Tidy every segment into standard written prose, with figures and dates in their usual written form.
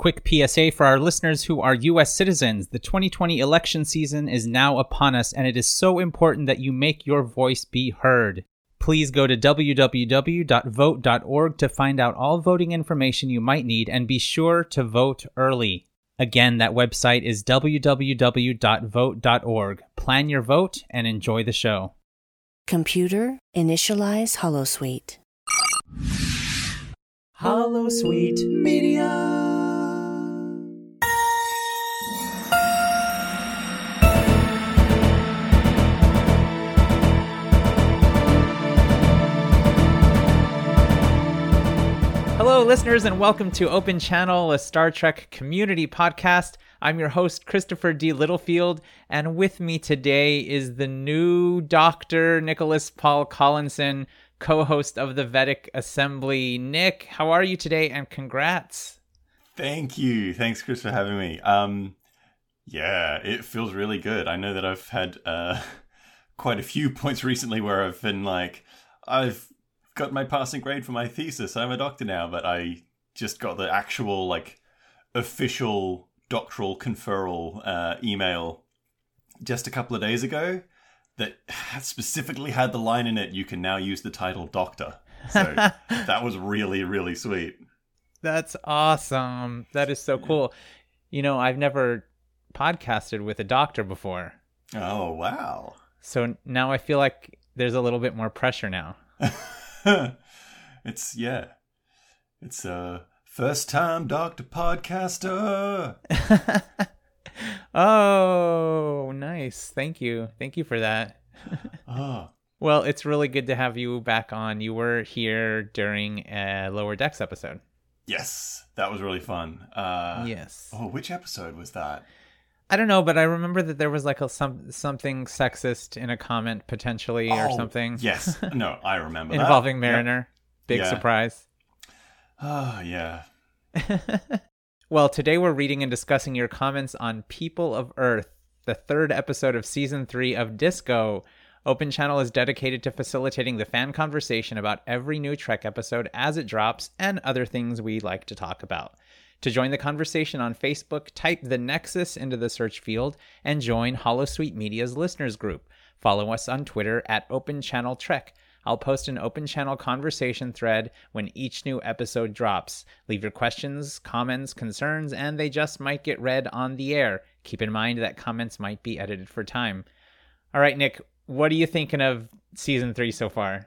Quick PSA for our listeners who are U.S. citizens. The 2020 election season is now upon us, and it is so important that you make your voice be heard. Please go to www.vote.org to find out all voting information you might need, and be sure to vote early. Again, that website is www.vote.org. Plan your vote and enjoy the show. Computer, initialize Holosuite. Holosuite Media. Hello, listeners, and welcome to Open Channel, a Star Trek community podcast. I'm your host, Christopher D. Littlefield, and with me today is the new Dr. Nicholas Paul Collinson, co-host of the Vedek Assembly. Nick, how are you today, and congrats? Thank you. Thanks, Chris, for having me. Yeah, it feels really good. I know that I've had quite a few points recently where I've been like, I've got my passing grade for my thesis, I'm a doctor now, but I just got the actual official doctoral conferral email just a couple of days ago that specifically had the line in it, you can now use the title doctor. So that was really, really sweet. That's awesome. That is so cool. You know, I've never podcasted with a doctor before. Oh, wow. So now I feel like there's a little bit more pressure now. It's first time doctor podcaster. Oh, nice. Thank you for that. Well, it's really good to have you back on. You were here during a Lower Decks episode. Yes, that was really fun. Yes. Oh, which episode was that? I don't know, but I remember that there was something sexist in a comment potentially or something. Yes. No, I remember that. Involving Mariner. Yep. Big surprise. Oh, yeah. Well, today we're reading and discussing your comments on People of Earth, the third episode of Season 3 of Disco. Open Channel is dedicated to facilitating the fan conversation about every new Trek episode as it drops and other things we like to talk about. To join the conversation on Facebook, type The Nexus into the search field and join Holosuite Media's listeners group. Follow us on Twitter at Open Channel Trek. I'll post an Open Channel conversation thread when each new episode drops. Leave your questions, comments, concerns, and they just might get read on the air. Keep in mind that comments might be edited for time. All right, Nick, what are you thinking of Season 3 so far?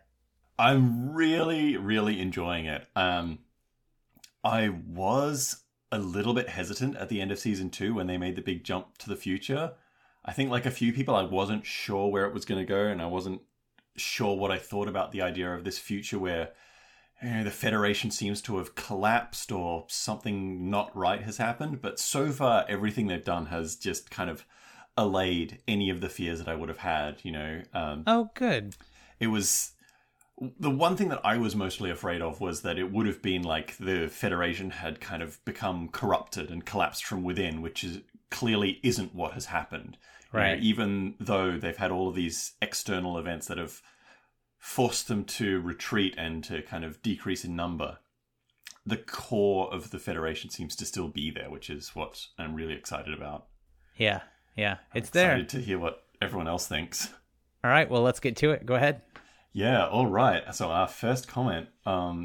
I'm really, really enjoying it. I was a little bit hesitant at the end of Season 2 when they made the big jump to the future. I think like a few people, I wasn't sure where it was going to go, and I wasn't sure what I thought about the idea of this future where the Federation seems to have collapsed or something not right has happened. But so far, everything they've done has just kind of allayed any of the fears that I would have had, you know. Oh, good. It was... The one thing that I was mostly afraid of was that it would have been like the Federation had kind of become corrupted and collapsed from within, which is clearly isn't what has happened. Right. You know, even though they've had all of these external events that have forced them to retreat and to kind of decrease in number, the core of the Federation seems to still be there, which is what I'm really excited about. Yeah, yeah, it's there. I'm excited to hear what everyone else thinks. All right, well, let's get to it. Go ahead. Yeah, all right. So our first comment,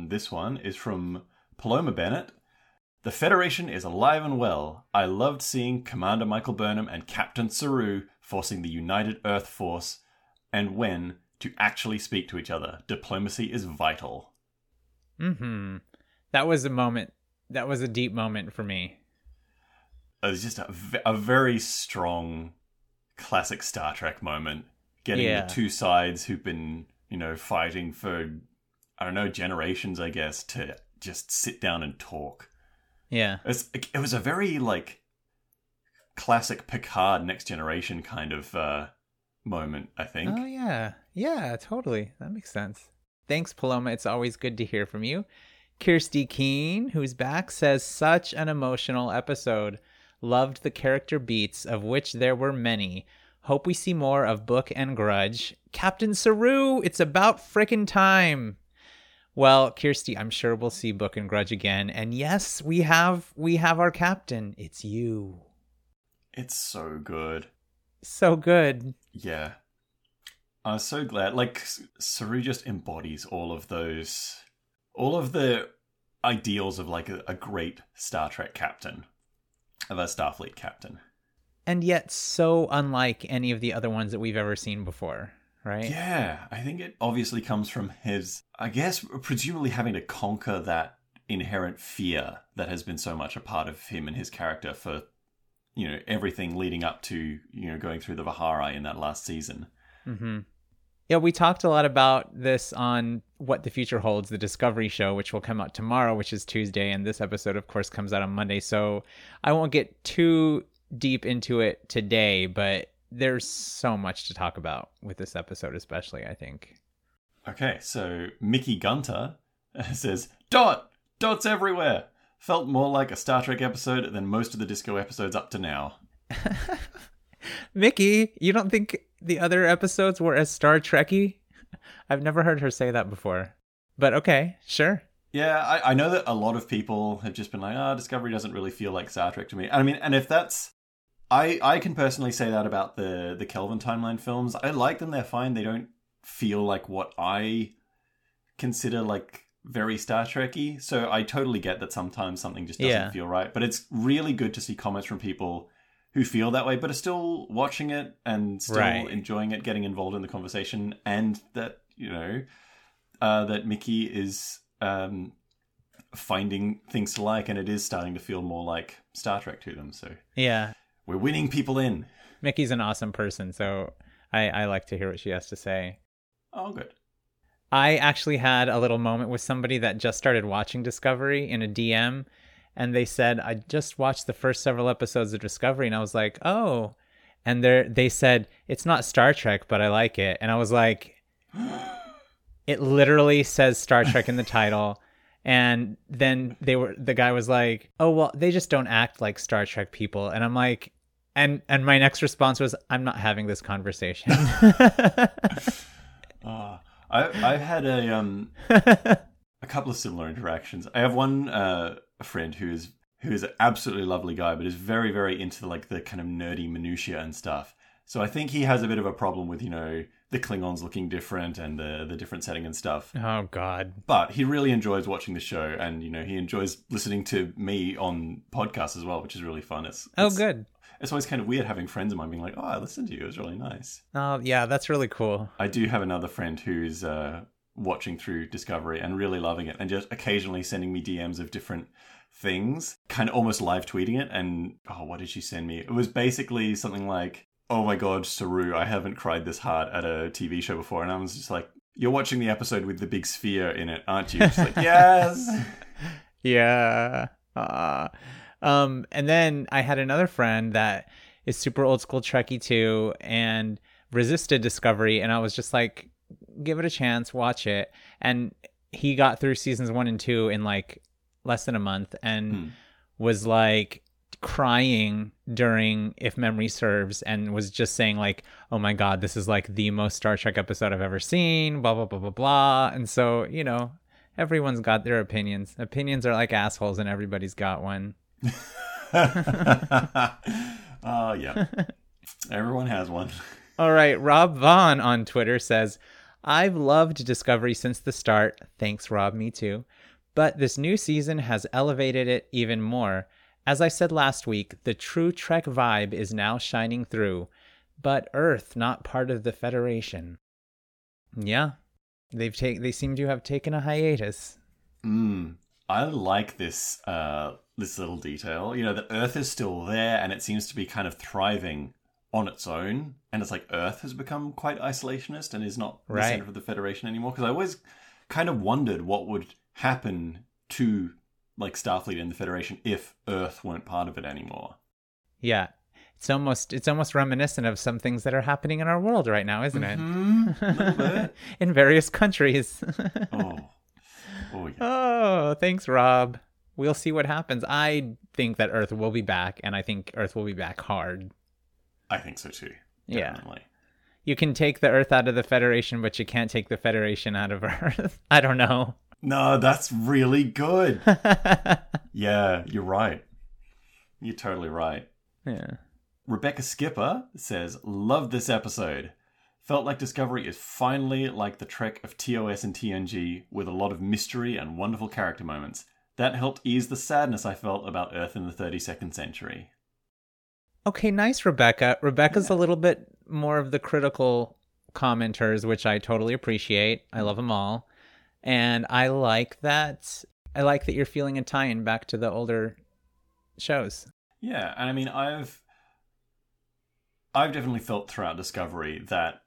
this one, is from Paloma Bennett. The Federation is alive and well. I loved seeing Commander Michael Burnham and Captain Saru forcing the United Earth Force and Wen to actually speak to each other. Diplomacy is vital. That was a moment. That was a deep moment for me. It was just a very strong classic Star Trek moment. Getting the two sides who've been... fighting for, generations, I guess, to just sit down and talk. Yeah. It was a very, classic Picard Next Generation kind of moment, I think. Oh, yeah. Yeah, totally. That makes sense. Thanks, Paloma. It's always good to hear from you. Kirsty Keen, who's back, says, such an emotional episode. Loved the character beats, of which there were many. Hope we see more of Book and Grudge. Captain Saru, it's about frickin' time. Well, Kirsty, I'm sure we'll see Book and Grudge again. And yes, we have our captain. It's you. It's so good. So good. Yeah. I was so glad. Like, Saru just embodies all of the ideals of, like, a great Star Trek captain, of a Starfleet captain. And yet so unlike any of the other ones that we've ever seen before, right? Yeah, I think it obviously comes from his, I guess, presumably having to conquer that inherent fear that has been so much a part of him and his character for, you know, everything leading up to, you know, going through the Vihari in that last season. Mm-hmm. Yeah, we talked a lot about this on What the Future Holds, the Discovery show, which will come out tomorrow, which is Tuesday, and this episode, of course, comes out on Monday, so I won't get too deep into it today, but there's so much to talk about with this episode especially, I think. Okay, so Mickey Gunter says, "Dot! Dots everywhere! Felt more like a Star Trek episode than most of the Disco episodes up to now." Mickey, you don't think the other episodes were as Star Trekky? I've never heard her say that before. But okay, sure. Yeah, I know that a lot of people have just been like, Discovery doesn't really feel like Star Trek to me. I mean, and if that's... I can personally say that about the Kelvin timeline films. I like them, they're fine. They don't feel like what I consider like very Star Trekky. So I totally get that sometimes something just doesn't feel right. But it's really good to see comments from people who feel that way, but are still watching it and still enjoying it, getting involved in the conversation, and that, you know, that Mickey is finding things to like, and it is starting to feel more like Star Trek to them. So yeah, we're winning people in. Mickey's an awesome person, so I like to hear what she has to say. Oh, good. I actually had a little moment with somebody that just started watching Discovery in a DM. And they said, "I just watched the first several episodes of Discovery." And I was like, oh. And they said, "It's not Star Trek, but I like it." And I was like, it literally says Star Trek in the title. And then the guy was like, "Oh, well, they just don't act like Star Trek people." And I'm like, and my next response was, "I'm not having this conversation." I've had a couple of similar interactions. I have one... a friend who is an absolutely lovely guy, but is very, very into like the kind of nerdy minutiae and stuff. So I think he has a bit of a problem with, you know, the Klingons looking different and the different setting and stuff. Oh, God. But he really enjoys watching the show, and, you know, he enjoys listening to me on podcasts as well, which is really fun. It's good. It's always kind of weird having friends of mine being like, "Oh, I listened to you. It was really nice." Oh, yeah, that's really cool. I do have another friend who's watching through Discovery and really loving it, and just occasionally sending me DMs of different things, kind of almost live tweeting it. And what did she send me? It was basically something like, "Oh my God, Saru, I haven't cried this hard at a TV show before." And I was just like, "You're watching the episode with the big sphere in it, aren't you?" She's like, "Yes." Yeah. And then I had another friend that is super old school Trekkie too, and resisted Discovery, and I was just like, "Give it a chance, watch it." And he got through seasons 1 and 2 in like less than a month, and was like crying during If Memory Serves, and was just saying like, "Oh my God, this is like the most Star Trek episode I've ever seen, blah, blah, blah, blah, blah." And so, you know, everyone's got their opinions. Opinions are like assholes, and everybody's got one. Yeah. Everyone has one. All right. Rob Vaughn on Twitter says, "I've loved Discovery since the start." Thanks, Rob. Me too. "But this new season has elevated it even more. As I said last week, the true Trek vibe is now shining through. But Earth, not part of the Federation." Yeah. They seem to have taken a hiatus. I like this, this little detail. You know, the Earth is still there, and it seems to be kind of thriving on its own, and it's like Earth has become quite isolationist and is not the center of the Federation anymore. Because I always kind of wondered what would happen to like Starfleet and the Federation if Earth weren't part of it anymore. Yeah, it's almost reminiscent of some things that are happening in our world right now, isn't it? A little bit. In various countries. Oh, yeah. Oh, thanks, Rob. We'll see what happens. I think that Earth will be back, and I think Earth will be back hard. I think so too. Definitely. Yeah. You can take the Earth out of the Federation, but you can't take the Federation out of Earth. I don't know. No, that's really good. Yeah, you're right. You're totally right. Yeah. Rebecca Skipper says, love this episode. Felt like Discovery is finally like the Trek of TOS and TNG with a lot of mystery and wonderful character moments. That helped ease the sadness I felt about Earth in the 32nd century. Okay, nice, Rebecca. Rebecca's a little bit more of the critical commenters, which I totally appreciate. I love them all. And I like that. I like that you're feeling a tie-in back to the older shows. Yeah, and I mean, I've definitely felt throughout Discovery that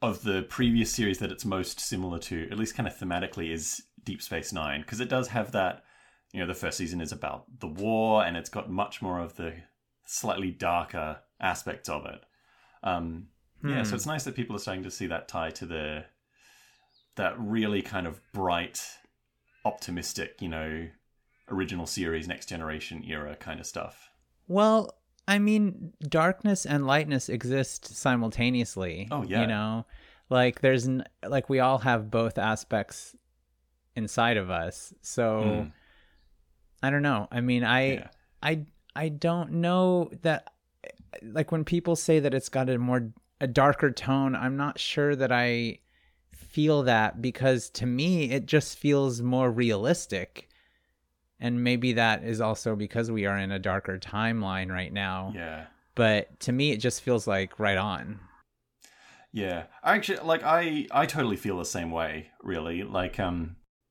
of the previous series that it's most similar to, at least kind of thematically, is Deep Space Nine, because it does have that, you know, the first season is about the war, and it's got much more of the slightly darker aspects of it. Yeah, so it's nice that people are starting to see that tie to the that really kind of bright, optimistic, you know, original series, Next Generation era kind of stuff. Well, I mean, darkness and lightness exist simultaneously. Oh, yeah. You know, like there's like we all have both aspects inside of us. So I don't know. I mean, I don't know that, like, when people say that it's got a darker tone, I'm not sure that I feel that, because to me it just feels more realistic. And maybe that is also because we are in a darker timeline right now. Yeah. But to me, it just feels like right on. Yeah. I actually, like, I totally feel the same way, really. Like,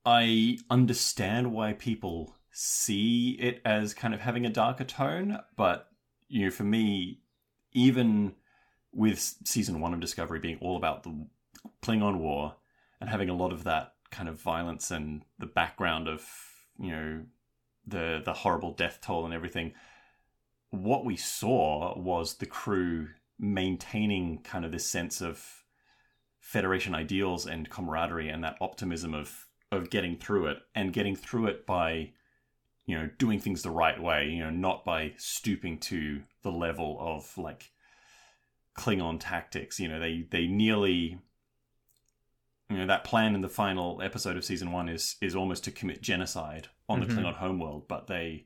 I understand why people see it as kind of having a darker tone. But, you know, for me, even with season one of Discovery being all about the Klingon War and having a lot of that kind of violence and the background of, you know, the horrible death toll and everything, what we saw was the crew maintaining kind of this sense of Federation ideals and camaraderie and that optimism of getting through it, and getting through it by, you know, doing things the right way, you know, not by stooping to the level of, like, Klingon tactics. You know, they nearly, you know, that plan in the final episode of season one is almost to commit genocide on the Klingon homeworld, but they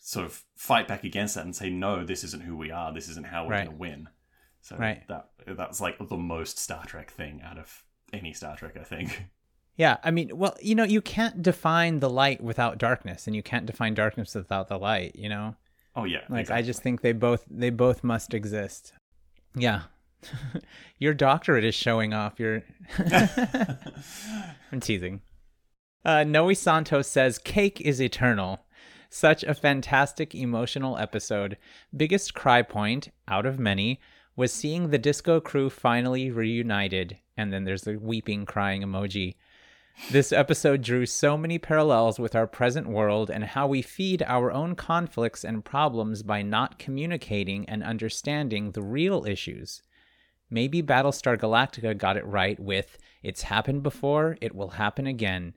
sort of fight back against that and say, no, this isn't who we are. This isn't how we're going to win. So that's like the most Star Trek thing out of any Star Trek, I think. Yeah. I mean, well, you know, you can't define the light without darkness, and you can't define darkness without the light, you know? Oh, yeah. Like, exactly. I just think they both must exist. Yeah. Your doctorate is showing off your I'm teasing. Noe Santos says, cake is eternal. Such a fantastic emotional episode. Biggest cry point, out of many, was seeing the disco crew finally reunited. And then there's the weeping, crying emoji. This episode drew so many parallels with our present world and how we feed our own conflicts and problems by not communicating and understanding the real issues. Maybe Battlestar Galactica got it right with, it's happened before, it will happen again.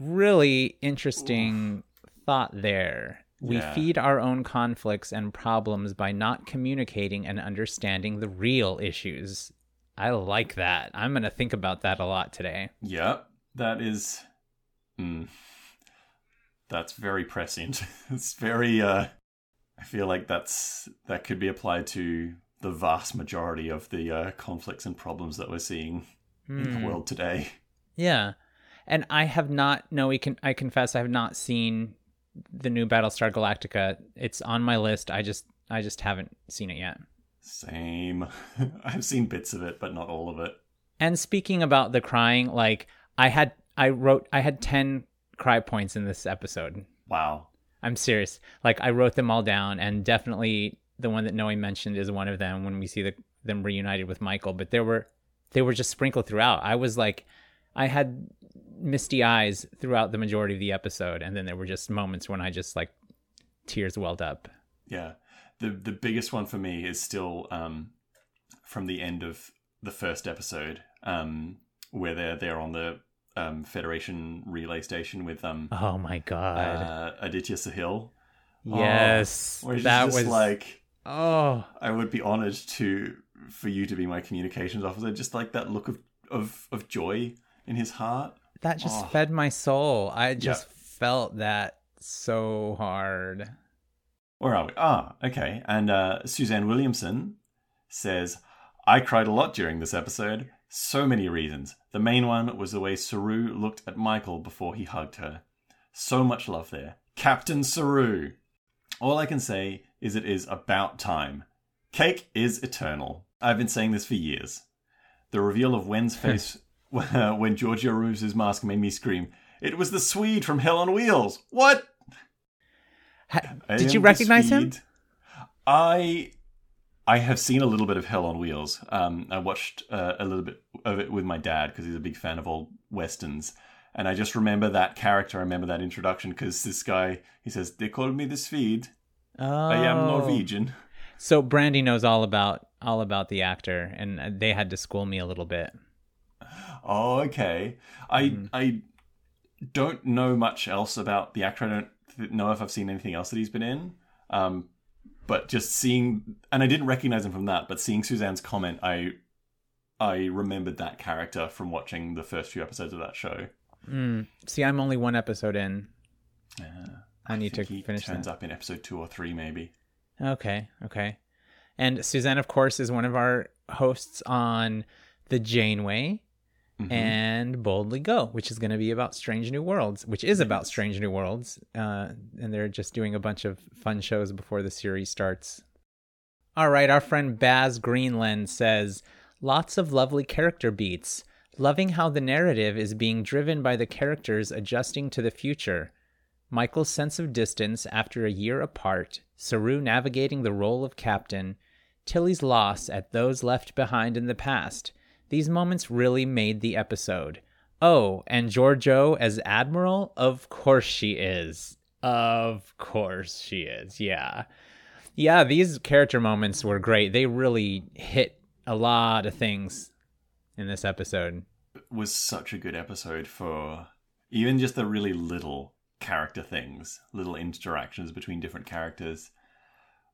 Really interesting thought there. We feed our own conflicts and problems by not communicating and understanding the real issues. I like that. I'm going to think about that a lot today. Yeah, that is... That's very prescient. It's very... I feel like that could be applied to the vast majority of the conflicts and problems that we're seeing in the world today. Yeah. And I have not, I confess I have not seen the new Battlestar Galactica. It's on my list. I just haven't seen it yet. Same. I've seen bits of it, but not all of it. And speaking about the crying, like I had 10 cry points in this episode. Wow. I'm serious. Like, I wrote them all down, and definitely the one that Noe mentioned is one of them, when we see them reunited with Michael. But they were just sprinkled throughout. I was like, I had misty eyes throughout the majority of the episode, and then there were just moments when I just, like, tears welled up. Yeah. The biggest one for me is still from the end of the first episode, where they're on the Federation relay station with oh my god, Aditya Sahil. Yes. Where she's that just was like, oh, I would be honored for you to be my communications officer. Just like that look of joy in his heart. that just fed my soul. I just felt that so hard. Where are we? Okay. And Suzanne Williamson says, I cried a lot during this episode. So many reasons. The main one was the way Saru looked at Michael before he hugged her. So much love there. Captain Saru. All I can say is it is about time. Cake is eternal. I've been saying this for years. The reveal of Wen's face when Georgia removes his mask made me scream, it was the Swede from Hell on Wheels. What? Did you recognize him? I have seen a little bit of Hell on Wheels. I watched a little bit of it with my dad because he's a big fan of old Westerns. And I just remember that character. I remember that introduction because this guy, he says, they call me the Swede. Oh. I am Norwegian. So Brandy knows all about the actor, and they had to school me a little bit. Oh, okay. I don't know much else about the actor. I don't know if I've seen anything else that he's been in. But just seeing, and I didn't recognize him from that, but seeing Suzanne's comment, I remembered that character from watching the first few episodes of that show. See, I'm only one episode in. I need to finish that. He turns up in episode 2 or 3, maybe. Okay. And Suzanne, of course, is one of our hosts on The Janeway and Boldly Go, which is going to be about Strange New Worlds, and they're just doing a bunch of fun shows before the series starts. All right, our friend Baz Greenland says, lots of lovely character beats. Loving how the narrative is being driven by the characters adjusting to the future. Michael's sense of distance after a year apart, Saru navigating the role of captain, Tilly's loss at those left behind in the past. These moments really made the episode. Oh, and Georgiou as Admiral? Of course she is. Yeah. Yeah, these character moments were great. They really hit a lot of things in this episode. It was such a good episode for even just the really little character things, little interactions between different characters.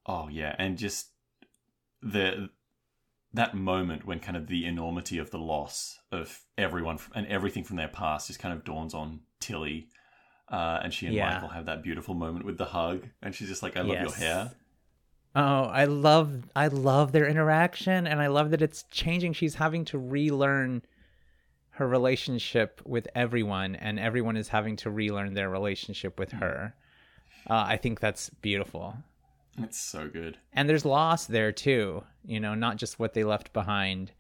Oh, yeah. And just that moment when kind of the enormity of the loss of everyone and everything from their past just kind of dawns on Tilly. And she and Michael have that beautiful moment with the hug. And she's just like, I love your hair. Oh, I love their interaction. And I love that it's changing. She's having to relearn her relationship with everyone. And everyone is having to relearn their relationship with her. I think that's beautiful. It's so good. And there's loss there too, you know, not just what they left behind,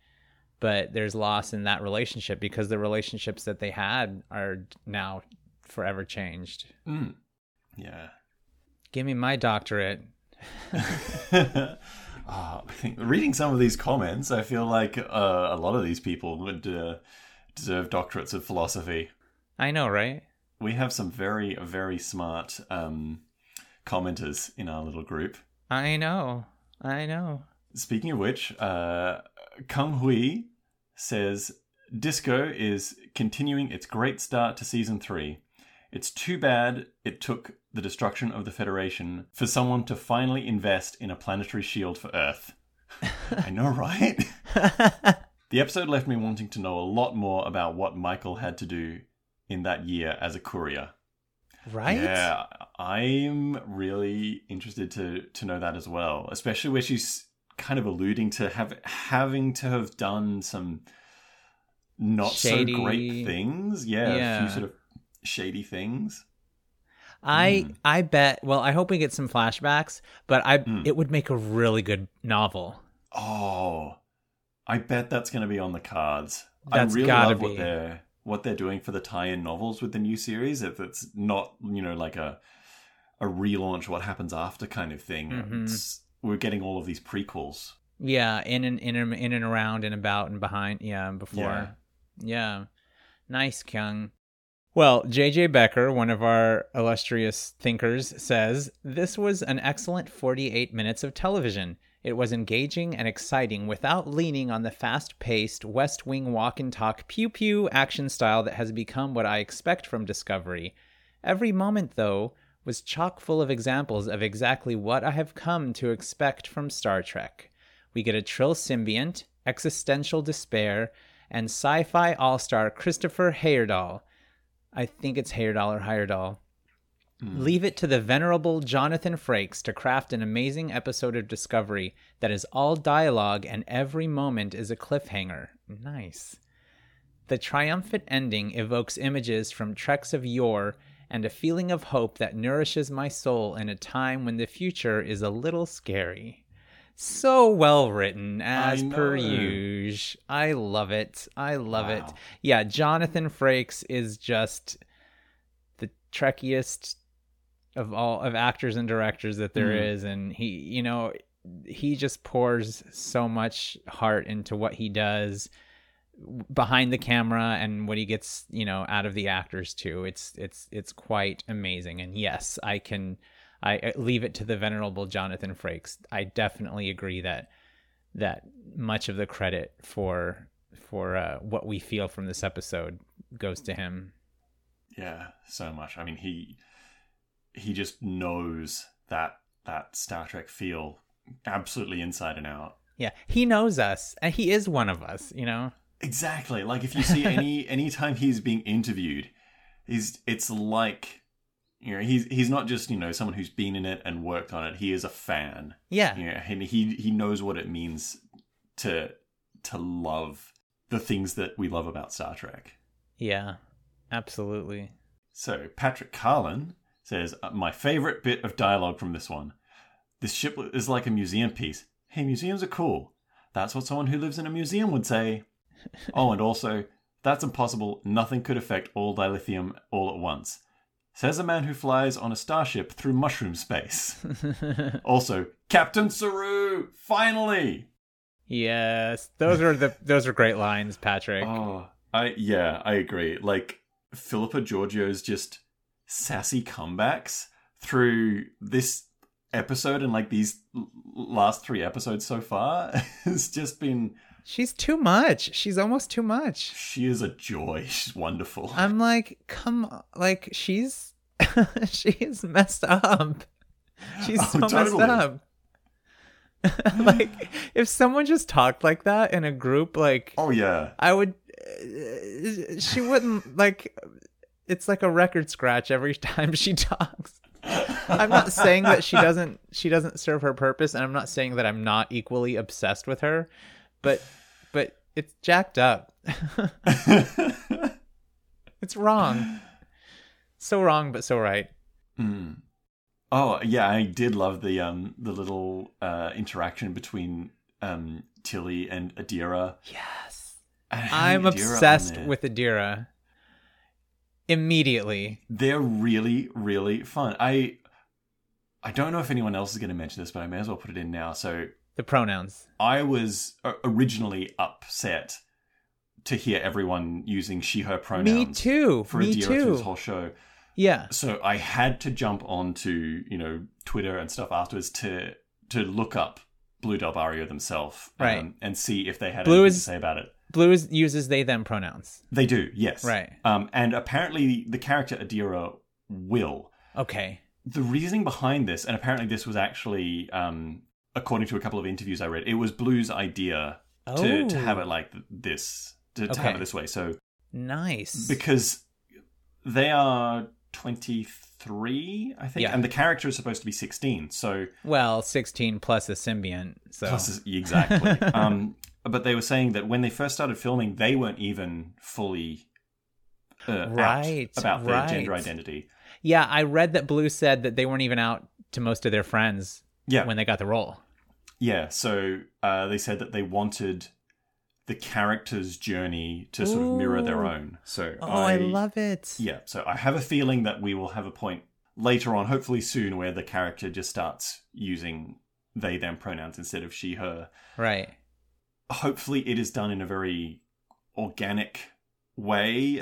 but there's loss in that relationship because the relationships that they had are now forever changed. Yeah. Give me my doctorate. I think reading some of these comments, I feel like a lot of these people would deserve doctorates of philosophy. I know, right? We have some very, very smart commenters in our little group. I know. Speaking of which, Kung Hui says, Disco is continuing its great start to season 3. It's too bad it took the destruction of the Federation for someone to finally invest in a planetary shield for Earth. I know, right? The episode left me wanting to know a lot more about what Michael had to do in that year as a courier. Right? Yeah, I'm really interested to know that as well, especially where she's kind of alluding to having to have done some not shady, so great things. Yeah, a few sort of shady things. I bet. Well, I hope we get some flashbacks, but it would make a really good novel. Oh, I bet that's going to be on the cards. That's I really gotta love what be. They're. What they're doing for the tie-in novels with the new series, if it's not, you know, like a relaunch, what happens after kind of thing. We're getting all of these prequels. Yeah, in and around and about and behind. Yeah, and before. Yeah. Nice, Kyung. Well, J.J. Becker, one of our illustrious thinkers, says, this was an excellent 48 minutes of television. It was engaging and exciting without leaning on the fast-paced West Wing walk-and-talk pew-pew action style that has become what I expect from Discovery. Every moment, though, was chock full of examples of exactly what I have come to expect from Star Trek. We get a Trill symbiont, existential despair, and sci-fi all-star Christopher Heyerdahl. I think it's Heyerdahl or Heyerdahl. Leave it to the venerable Jonathan Frakes to craft an amazing episode of Discovery that is all dialogue and every moment is a cliffhanger. Nice. The triumphant ending evokes images from Treks of yore and a feeling of hope that nourishes my soul in a time when the future is a little scary. So well written, as per usual. I love it. I love it. Yeah, Jonathan Frakes is just the Trekkiest of all of actors and directors that there is, and he, you know, he just pours so much heart into what he does behind the camera and what he gets, you know, out of the actors too. It's quite amazing. And yes, I leave it to the venerable Jonathan Frakes. I definitely agree that much of the credit for what we feel from this episode goes to him. Yeah, so much. I mean, he just knows that Star Trek feel absolutely inside and out. Yeah, he knows us, and he is one of us, you know? Exactly. Like, if you see any time he's being interviewed, it's like, you know, he's not just, you know, someone who's been in it and worked on it. He is a fan. Yeah. You know, he knows what it means to love the things that we love about Star Trek. Yeah, absolutely. So, Patrick Carlin says, my favorite bit of dialogue from this one. This ship is like a museum piece. Hey, museums are cool. That's what someone who lives in a museum would say. Oh, and also, that's impossible. Nothing could affect all dilithium all at once. Says a man who flies on a starship through mushroom space. Also, Captain Saru! Finally! Yes, those are great lines, Patrick. Oh, I agree. Like, Philippa Georgiou's just sassy comebacks through this episode and like these last three episodes so far has just been... She's too much. She's almost too much. She is a joy. She's wonderful. I'm like, come on. Like, she's... she is messed up. She's messed up. Like, if someone just talked like that in a group, like... Oh, yeah. I would... she wouldn't, like... It's like a record scratch every time she talks. I'm not saying that she doesn't serve her purpose, and I'm not saying that I'm not equally obsessed with her. But it's jacked up. It's wrong. So wrong, but so right. Mm. Oh, yeah, I did love the little interaction between Tilly and Adira. Yes. I'm obsessed with Adira. Immediately. They're really, really fun. I don't know if anyone else is going to mention this, but I may as well put it in now. So... The pronouns. I was originally upset to hear everyone using she/her pronouns. Me too. For Adira through this whole show. Yeah. So I had to jump onto, you know, Twitter and stuff afterwards to look up Blue Del Barrio themselves, right, and see if they had anything to say about it. Blue uses they them pronouns. They do, yes. Right. And apparently the character Adira will. Okay. The reasoning behind this, and apparently this was actually. According to a couple of interviews I read, it was Blue's idea to have it like this, to have it this way. So nice, because they are 23, I think, and the character is supposed to be 16. So 16 plus a symbiont. So exactly. But they were saying that when they first started filming, they weren't even fully out about their gender identity. Yeah, I read that Blue said that they weren't even out to most of their friends. Yeah. When they got the role. Yeah. So they said that they wanted the character's journey to sort of mirror their own. So I love it. Yeah. So I have a feeling that we will have a point later on, hopefully soon, where the character just starts using they, them pronouns instead of she, her. Right. Hopefully it is done in a very organic way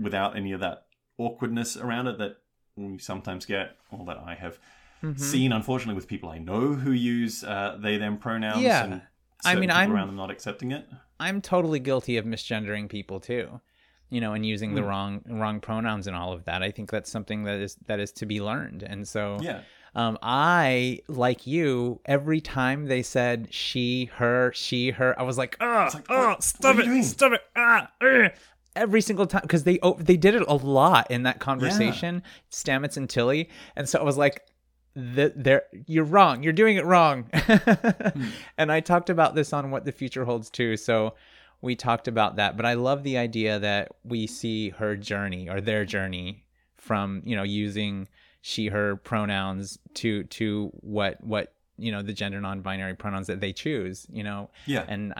without any of that awkwardness around it that we sometimes get, or that I have... Mm-hmm. Seen, unfortunately, with people I know who use they, them pronouns. Yeah. And I mean, I'm around them not accepting it. I'm totally guilty of misgendering people too, you know, and using the wrong pronouns and all of that. I think that's something that is to be learned. And so, I, like you, every time they said she, her, I was like, stop it, every single time, because they did it a lot in that conversation, yeah. Stamets and Tilly, and so I was like, you're wrong, you're doing it wrong. And I talked about this on What the Future Holds too, so we talked about that. But I love the idea that we see her journey, or their journey, from, you know, using she, her pronouns to what you know, the gender non-binary pronouns that they choose, you know, yeah, and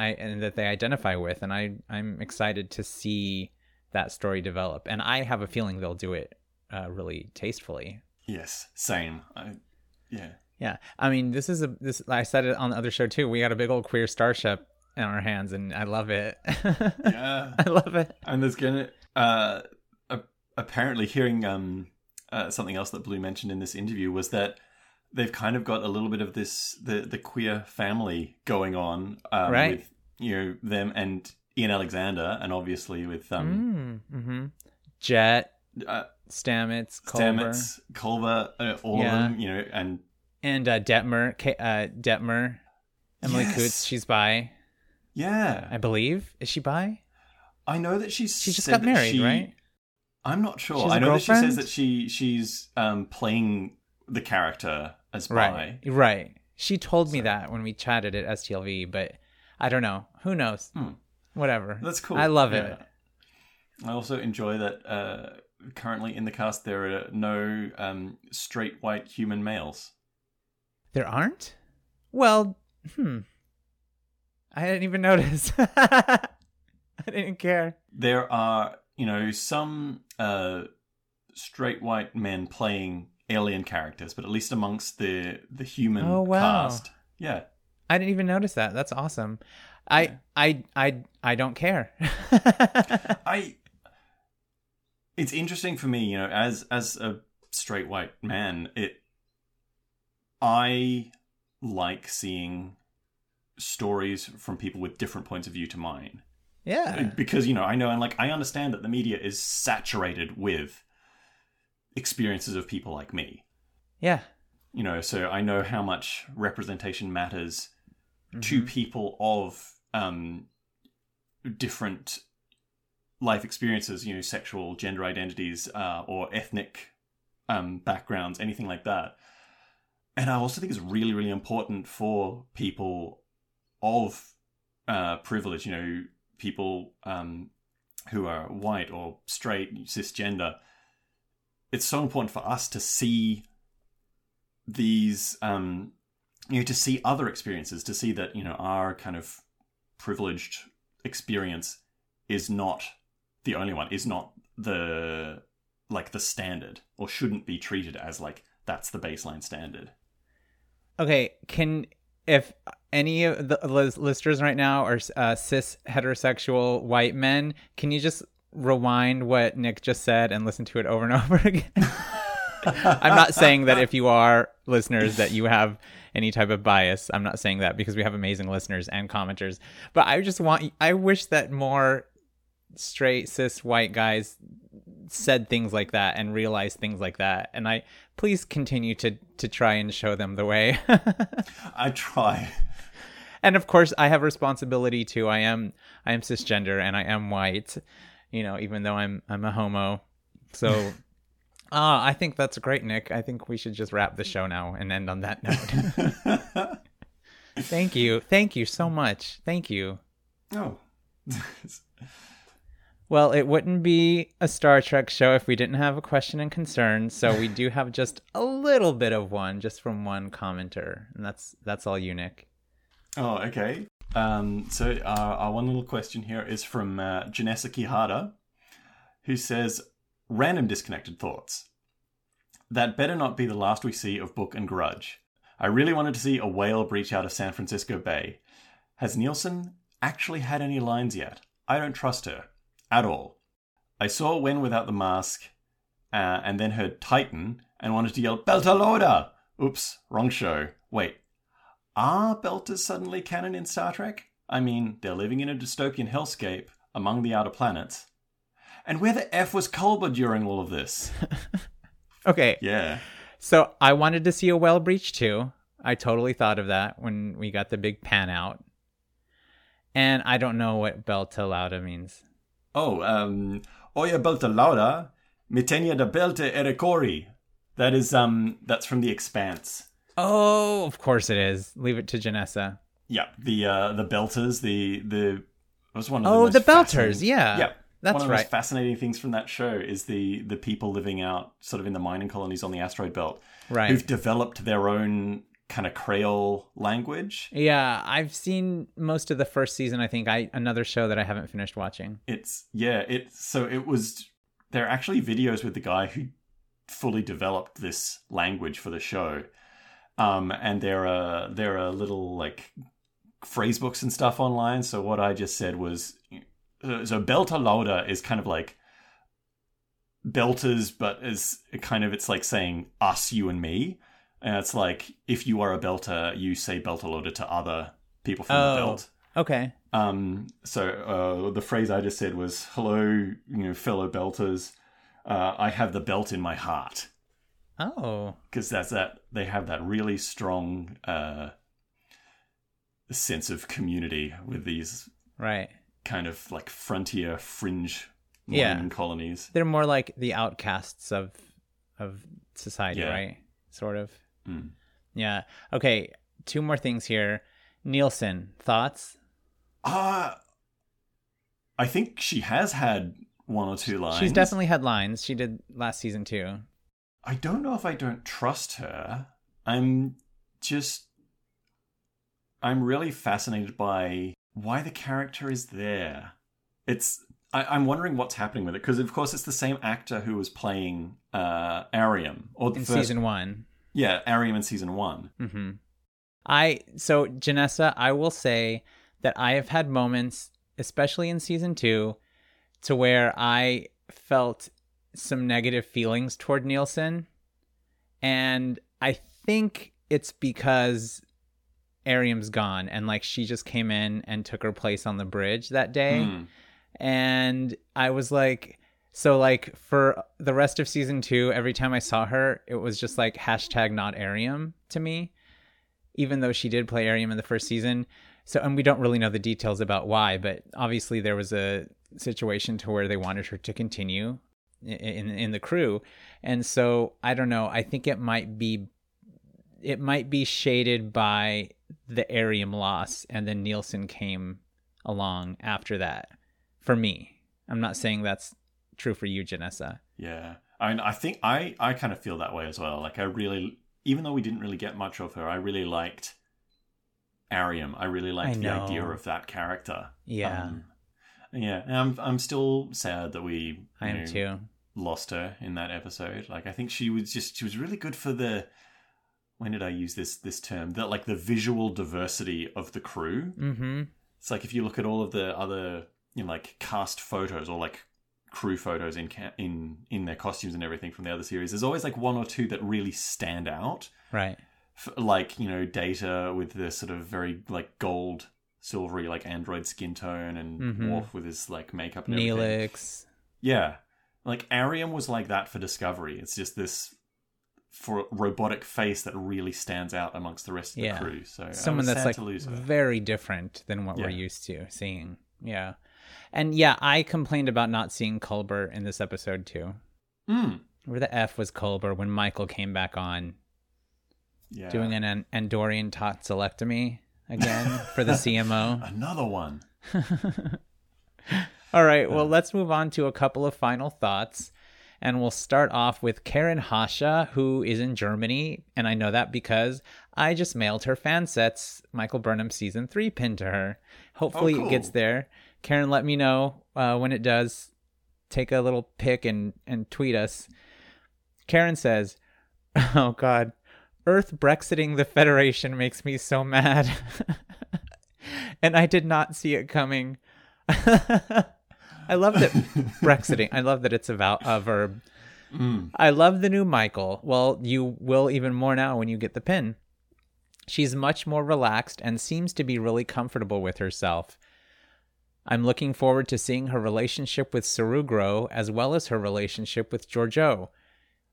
that they identify with. And I'm excited to see that story develop, and I have a feeling they'll do it really tastefully. Yes, same. Yeah. I mean, this is I said it on the other show too. We got a big old queer starship in our hands, and I love it. Yeah, I love it. And there's gonna apparently, hearing something else that Blue mentioned in this interview was that they've kind of got a little bit of this the queer family going on, right? With, you know, them and Ian Alexander, and obviously with Jet, Stamets, Culber, all of them, you know, and Detmer, Emily Coots, she's bi. Yeah, I believe. Is she bi? I know that she just got married, right? I'm not sure. I know girlfriend? That she says that she's playing the character as bi. Right. She told me that when we chatted at STLV, but I don't know. Who knows? Whatever. That's cool. I love it. I also enjoy that currently in the cast there are no straight white human males. There aren't? Well, I didn't even notice. I didn't care. There are, you know, some straight white men playing alien characters, but at least amongst the human cast. Yeah. I didn't even notice that. That's awesome. I don't care. It's interesting for me, you know, as a straight white man, I like seeing stories from people with different points of view to mine. Yeah. Because, you know, I know, and like, I understand that the media is saturated with experiences of people like me. Yeah. You know, so I know how much representation matters to people of different life experiences, you know, sexual, gender identities, or ethnic backgrounds, anything like that. And I also think it's really, really important for people of privilege, you know, people who are white or straight, cisgender. It's so important for us to see these, you know, to see other experiences, to see that, you know, our kind of privileged experience is not the only one, is not the, like, the standard, or shouldn't be treated as, like, that's the baseline standard. Okay, if any of the listeners right now are cis heterosexual white men, can you just rewind what Nick just said and listen to it over and over again? I'm not saying that if you are listeners that you have any type of bias. I'm not saying that, because we have amazing listeners and commenters. But I wish that more straight cis white guys said things like that and realized things like that. And I please continue to try and show them the way. I try. And of course, I have responsibility too. I am cisgender and I am white, you know, even though I'm a homo. So I think that's great, Nick. I think we should just wrap the show now and end on that note. Thank you. Thank you so much. Thank you. Oh. Well, it wouldn't be a Star Trek show if we didn't have a question and concern. So we do have just a little bit of one, just from one commenter. And that's all you, Nick. Oh, okay. So our one little question here is from Janessa Kihada, who says, random disconnected thoughts. That better not be the last we see of Book and Grudge. I really wanted to see a whale breach out of San Francisco Bay. Has Nielsen actually had any lines yet? I don't trust her. At all. I saw Wen without the mask, and then heard Titan, and wanted to yell, Beltaloda! Oops, wrong show. Wait. Are Belters suddenly canon in Star Trek? I mean, they're living in a dystopian hellscape among the outer planets. And where the F was Culber during all of this? Okay. Yeah. So I wanted to see a whale breach too. I totally thought of that when we got the big pan out. And I don't know what Beltaloda means. Oya Beltaloda, Mitenia da Belte Erekori. That is, that's from The Expanse. Oh, of course it is. Leave it to Janessa. Yeah, the Belters, the was one of the most the Belters, yeah. Yeah. That's right. One of the most fascinating things from that show is the people living out sort of in the mining colonies on the asteroid belt. Right. Who've developed their own kind of Creole language. Yeah, I've seen most of the first season, I think. Another show that I haven't finished watching. There are actually videos with the guy who fully developed this language for the show. And there are little like phrase books and stuff online. So what I just said was, so Beltaloda is kind of like Belters, but is kind of, it's like saying us, you and me. And it's like, if you are a Belter, you say Beltaloda to other people from the Belt. Okay. The phrase I just said was, hello, fellow Belters. I have the belt in my heart. Oh. Because that's that. They have that really strong sense of community with these kind of like frontier fringe mining colonies. They're more like the outcasts of society, right? Sort of. Mm. Yeah. Okay. Two more things here. Nielsen, thoughts? I think she has had one or two lines. She's definitely had lines. She did last season too. I don't know if I don't trust her. I'm really fascinated by why the character is there. I'm wondering what's happening with it, because of course it's the same actor who was playing Ariam season one. Yeah, Ariam in season one. Mm-hmm. Janessa, I will say that I have had moments, especially in season two, to where I felt some negative feelings toward Nielsen, and I think it's because Ariam's gone and like she just came in and took her place on the bridge that day. Mm. And I was like, so like for the rest of season two, every time I saw her, it was just like hashtag not Ariam to me, even though she did play Ariam in the first season. So, and we don't really know the details about why, but obviously there was a situation to where they wanted her to continue in the crew. And so I don't know, I think it might be shaded by the Ariam loss, and then Nielsen came along after that. For me, I'm not saying that's true for you, Janessa. Yeah, I mean, I think I kind of feel that way as well. Like, I really, even though we didn't really get much of her, I really liked Ariam. I really liked the idea of that character. Yeah, and I'm still sad that we lost her in that episode. Like, I think she was really good for the. When did I use this term? That like the visual diversity of the crew. Mm-hmm. It's like if you look at all of the other. Like cast photos or like crew photos in their costumes and everything from the other series, there's always like one or two that really stand out, right? Data with the sort of very like gold, silvery like android skin tone, and mm-hmm. Worf with his like makeup and Neelix. Everything. Yeah, like Ariam was like that for Discovery. It's just this for robotic face that really stands out amongst the rest of the crew. So someone that's like very different than what we're used to seeing. Yeah. And yeah, I complained about not seeing Culber in this episode too. Mm. Where the F was Culber when Michael came back on doing an Andorian tonsillectomy again for the CMO. Another one. All right. Well, let's move on to a couple of final thoughts. And we'll start off with Karen Hasha, who is in Germany. And I know that because I just mailed her fan sets, Michael Burnham season 3 pinned to her. Hopefully it gets there. Karen, let me know when it does. Take a little pic and tweet us. Karen says, oh, God, Earth Brexiting the Federation makes me so mad. And I did not see it coming. I love that Brexiting. I love that it's a verb. Mm. I love the new Michael. Well, you will even more now when you get the pin. She's much more relaxed and seems to be really comfortable with herself. I'm looking forward to seeing her relationship with Saru grow, as well as her relationship with Georgiou.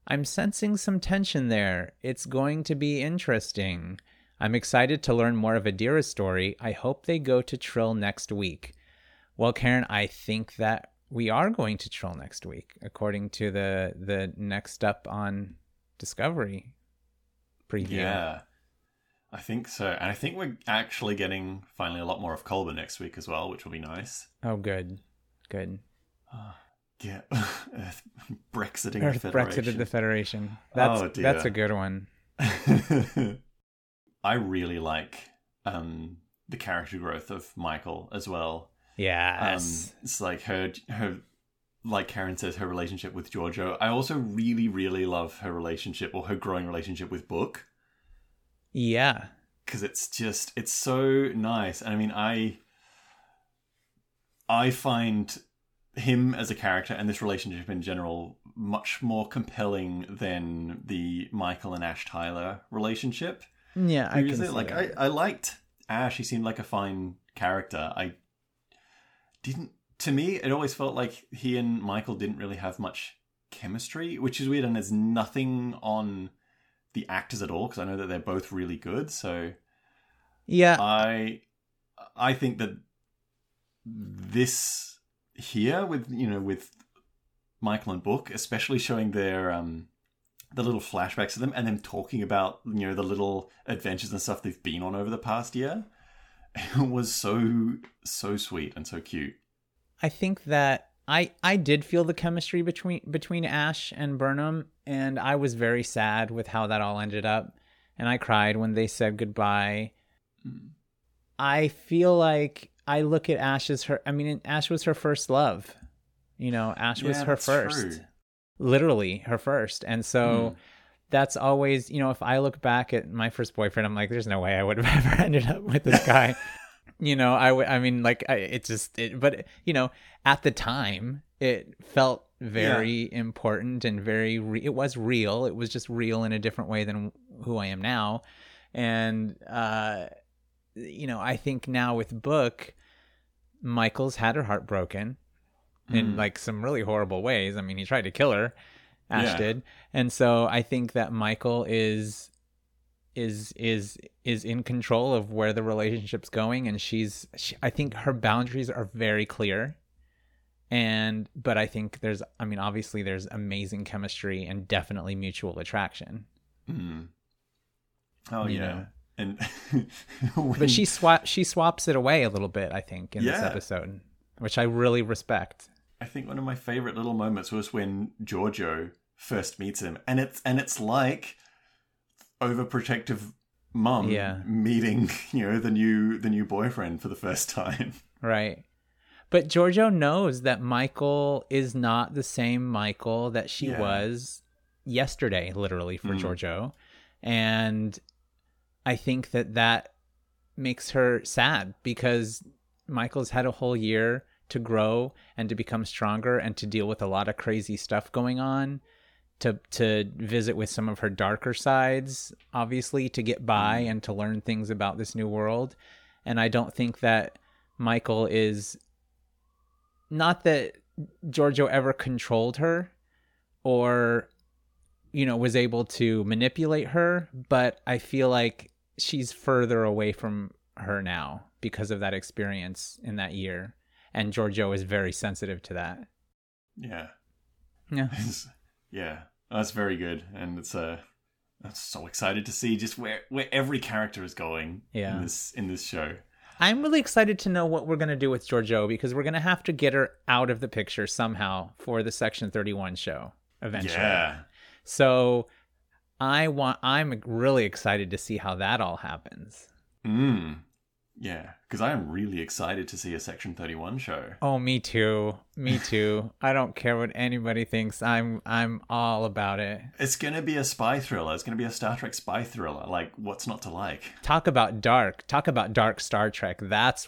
I'm sensing some tension there. It's going to be interesting. I'm excited to learn more of Adira's story. I hope they go to Trill next week. Well, Karen, I think that we are going to troll next week, according to the next up on Discovery preview. Yeah, I think so. And I think we're actually getting finally a lot more of Culber next week as well, which will be nice. Oh, good. Good. Yeah. Brexiting the Federation. That's a good one. I really like the character growth of Michael as well. Yes. It's like her, like Karen says, her relationship with Georgiou. I also really, really love her relationship, or her growing relationship with Book. Yeah. Because it's so nice. And I mean, I find him as a character and this relationship in general much more compelling than the Michael and Ash Tyler relationship. Yeah, I can see like that. I liked Ash. He seemed like a fine character. To me, it always felt like he and Michael didn't really have much chemistry, which is weird. And there's nothing on the actors at all, because I know that they're both really good. So yeah, I think that this here with Michael and Book, especially showing their the little flashbacks of them and them talking about the little adventures and stuff they've been on over the past year, it was so sweet and so cute. I think that I did feel the chemistry between Ash and Burnham, and I was very sad with how that all ended up, and I cried when they said goodbye. Mm. I feel like I look at Ash as her. I mean, Ash was her first love. Ash was her first. True. Literally her first. And so that's always, if I look back at my first boyfriend, I'm like, there's no way I would have ever ended up with this guy. At the time, it felt very important and very, it was real. It was just real in a different way than who I am now. And, I think now with Book, Michael's had her heart broken in like some really horrible ways. I mean, he tried to kill her, Ash did. And so I think that Michael is in control of where the relationship's going. And I think her boundaries are very clear. But I think obviously there's amazing chemistry and definitely mutual attraction. Mm. Oh, yeah. And but she swaps it away a little bit, I think, in this episode, which I really respect. I think one of my favorite little moments was when Georgiou first meets him, and it's like overprotective mum meeting the new boyfriend for the first time, right? But Georgiou knows that Michael is not the same Michael that she was yesterday, literally, for Georgiou, and I think that makes her sad, because Michael's had a whole year to grow and to become stronger and to deal with a lot of crazy stuff going on, to visit with some of her darker sides, obviously, to get by and to learn things about this new world. And I don't think that Michael is... Not that Georgiou ever controlled her or, was able to manipulate her, but I feel like... she's further away from her now because of that experience in that year. And Georgiou is very sensitive to that. Yeah. Yeah. Yeah. That's very good. And it's I'm so excited to see just where every character is going in this show. I'm really excited to know what we're going to do with Georgiou, because we're going to have to get her out of the picture somehow for the Section 31 show eventually. Yeah. So... I'm really excited to see how that all happens. Mm. Yeah, because I am really excited to see a Section 31 show. Oh, me too. Me too. I don't care what anybody thinks. I'm all about it. It's going to be a spy thriller. It's going to be a Star Trek spy thriller. Like, what's not to like? Talk about dark. Talk about dark Star Trek. That's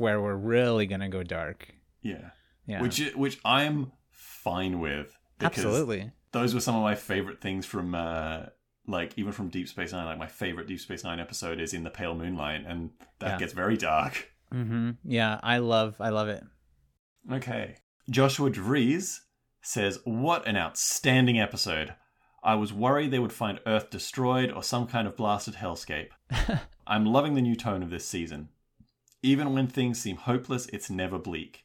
where we're really going to go dark. Yeah. Yeah. Which I'm fine with. Absolutely. Those were some of my favorite things from, even from Deep Space Nine. Like, my favorite Deep Space Nine episode is In the Pale Moonlight, and that gets very dark. Mm-hmm. Yeah, I love it. Okay. Joshua DeVries says, "What an outstanding episode. I was worried they would find Earth destroyed or some kind of blasted hellscape. I'm loving the new tone of this season. Even when things seem hopeless, it's never bleak.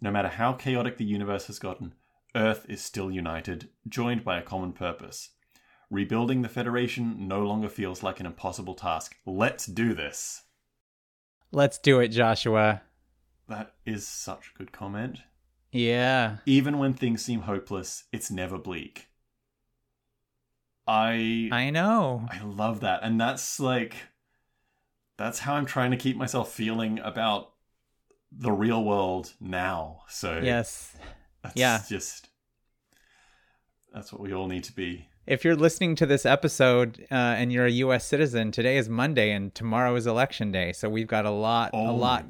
No matter how chaotic the universe has gotten, Earth is still united, joined by a common purpose. Rebuilding the Federation no longer feels like an impossible task. Let's do this. Let's do it, Joshua. That is such a good comment. Yeah. Even when things seem hopeless, it's never bleak. I know. I love that. And that's like... that's how I'm trying to keep myself feeling about the real world now. So yes. That's just... that's what we all need to be. If you're listening to this episode and you're a U.S. citizen, today is Monday and tomorrow is Election Day. So we've got a lot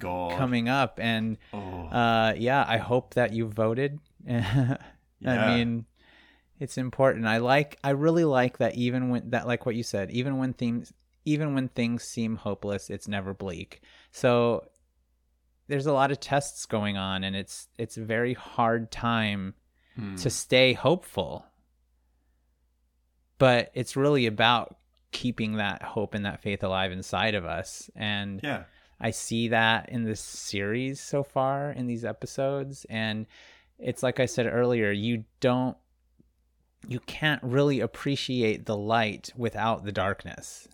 coming up. And I hope that you voted. I mean, it's important. I really like that even when that, like what you said, even when things seem hopeless, it's never bleak. So there's a lot of tests going on and it's a very hard time to stay hopeful. But it's really about keeping that hope and that faith alive inside of us. And I see that in this series so far, in these episodes. And it's like I said earlier, you can't really appreciate the light without the darkness,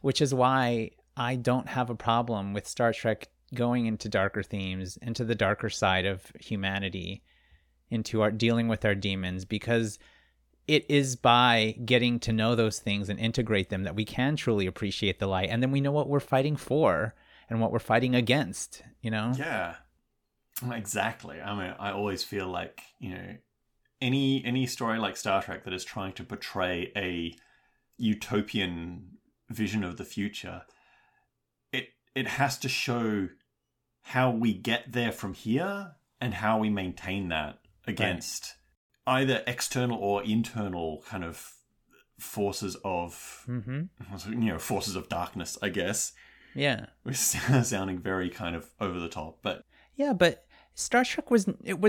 which is why I don't have a problem with Star Trek going into darker themes, into the darker side of humanity, into our dealing with our demons, because it is by getting to know those things and integrate them that we can truly appreciate the light. And then we know what we're fighting for and what we're fighting against, you know? Yeah, exactly. I mean, I always feel like, you know, any story like Star Trek that is trying to portray a utopian vision of the future, it has to show how we get there from here and how we maintain that against... right. Either external or internal kind of forces of, you know, forces of darkness, I guess. Yeah. Which is sounding very kind of over the top, but. Yeah, but Star Trek was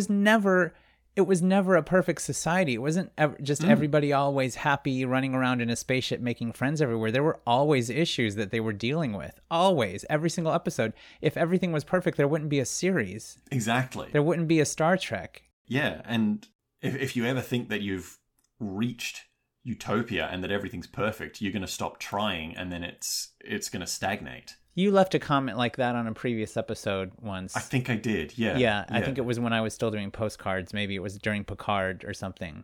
never a perfect society. It wasn't just everybody always happy running around in a spaceship making friends everywhere. There were always issues that they were dealing with. Always. Every single episode. If everything was perfect, there wouldn't be a series. Exactly. There wouldn't be a Star Trek. Yeah, and... if you ever think that you've reached utopia and that everything's perfect, you're going to stop trying and then it's going to stagnate. You left a comment like that on a previous episode once. I think I did, yeah. Yeah, I think it was when I was still doing postcards. Maybe it was during Picard or something.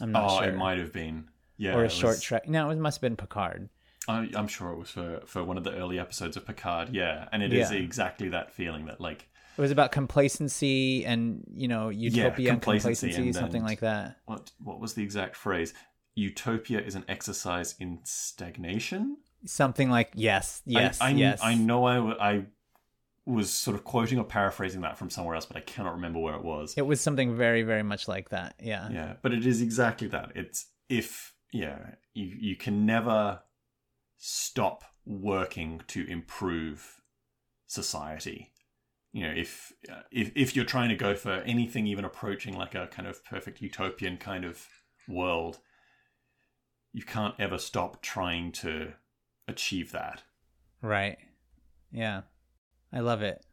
I'm not sure. Oh, it might have been. Yeah, or Short Trek. No, it must have been Picard. I'm sure it was for one of the early episodes of Picard, yeah. And it is exactly that feeling that like... it was about complacency and, you know, utopia and complacency, something like that. What was the exact phrase? Utopia is an exercise in stagnation? Something like, yes. I know I was sort of quoting or paraphrasing that from somewhere else, but I cannot remember where it was. It was something very, very much like that, yeah. Yeah, but it is exactly that. It's you can never stop working to improve society. You know, if you're trying to go for anything even approaching like a kind of perfect utopian kind of world, you can't ever stop trying to achieve that. Right. Yeah. I love it.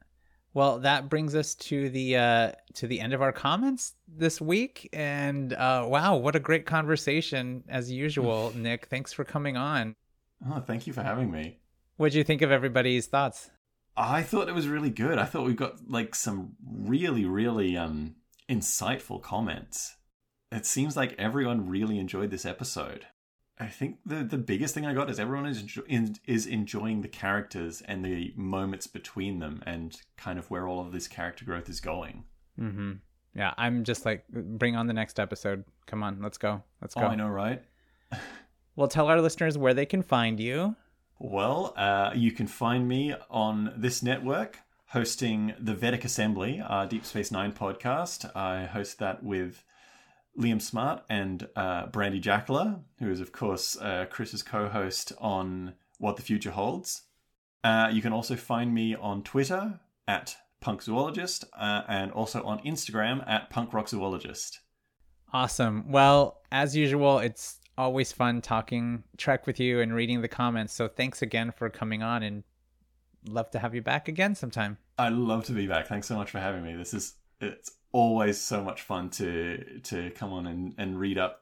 Well, that brings us to the end of our comments this week. And wow, what a great conversation as usual, Nick. Thanks for coming on. Oh, thank you for having me. What'd you think of everybody's thoughts? I thought it was really good. I thought we got like some really, really insightful comments. It seems like everyone really enjoyed this episode. I think the biggest thing I got is everyone is enjoying the characters and the moments between them and kind of where all of this character growth is going. Mm-hmm. Yeah, I'm just like, bring on the next episode. Come on, let's go. Let's go. Oh, I know, right? Well, tell our listeners where they can find you. Well, you can find me on this network hosting the Vedek Assembly, our Deep Space Nine podcast. I host that with Liam Smart and Brandy Jackler, who is, of course, Chris's co-host on What the Future Holds. You can also find me on Twitter at punkzoologist and also on Instagram at punkrockzoologist. Awesome. Well, as usual, it's always fun talking Trek with you and reading the comments. So thanks again for coming on and love to have you back again sometime. I'd love to be back. Thanks so much for having me. It's always so much fun to come on and read up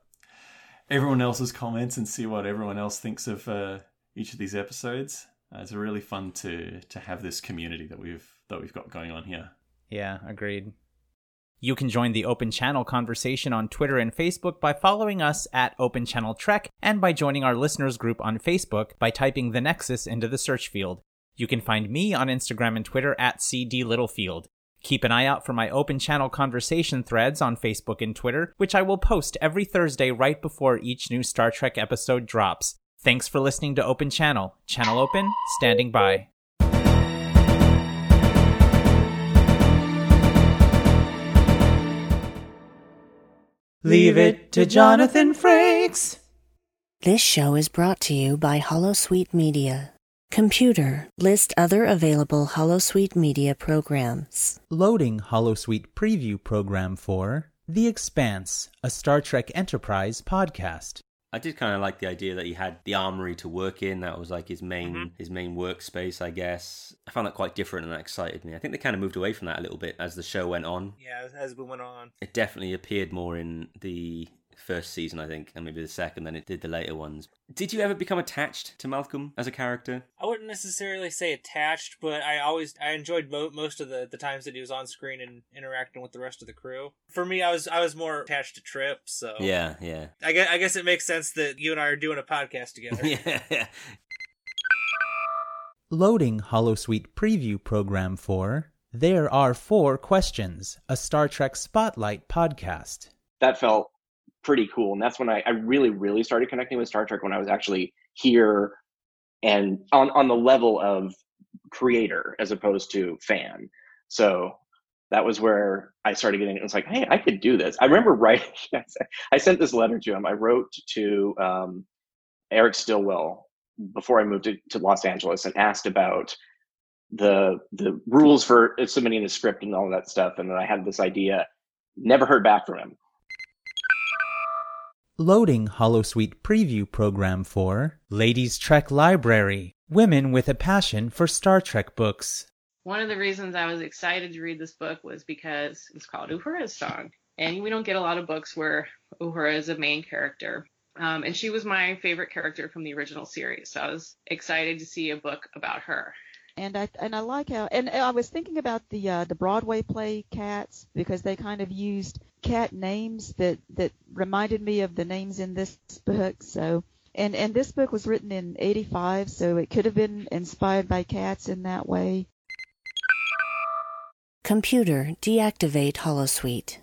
everyone else's comments and see what everyone else thinks of each of these episodes. It's really fun to have this community that we've got going on here. Yeah, agreed. You can join the Open Channel conversation on Twitter and Facebook by following us at Open Channel Trek and by joining our listeners group on Facebook by typing The Nexus into the search field. You can find me on Instagram and Twitter at CD Littlefield. Keep an eye out for my Open Channel conversation threads on Facebook and Twitter, which I will post every Thursday right before each new Star Trek episode drops. Thanks for listening to Open Channel. Channel open, standing by. Leave it to Jonathan Frakes. This show is brought to you by Holosuite Media. Computer, list other available Holosuite Media programs. Loading Holosuite preview program for The Expanse, a Star Trek Enterprise podcast. I did kind of like the idea that he had the armory to work in. That was like his main workspace, I guess. I found that quite different, and that excited me. I think they kind of moved away from that a little bit as the show went on. Yeah, as we went on. It definitely appeared more in the first season, I think, and maybe the second than it did the later ones. Did you ever become attached to Malcolm as a character? I wouldn't necessarily say attached, but I enjoyed most of the times that he was on screen and interacting with the rest of the crew. For me, I was more attached to Trip, so... Yeah. I guess it makes sense that you and I are doing a podcast together. Yeah. Loading Holosuite preview program for There Are Four Questions, a Star Trek Spotlight podcast. That felt pretty cool. And that's when I really, really started connecting with Star Trek, when I was actually here and on the level of creator as opposed to fan. So that was where I started getting, it was like, hey, I could do this. I remember writing, I sent this letter to him. I wrote to Eric Stilwell before I moved to Los Angeles and asked about the rules for submitting the script and all that stuff. And then I had this idea, never heard back from him. Loading Holosuite preview program for Ladies Trek Library, women with a passion for Star Trek books. One of the reasons I was excited to read this book was because it's called Uhura's Song, and we don't get a lot of books where Uhura is a main character, and she was my favorite character from the original series, so I was excited to see a book about her. And I like how, and I was thinking about the Broadway play Cats, because they kind of used cat names that reminded me of the names in this book. So, and this book was written in 1985, so it could have been inspired by cats in that way. Computer, deactivate Holosuite.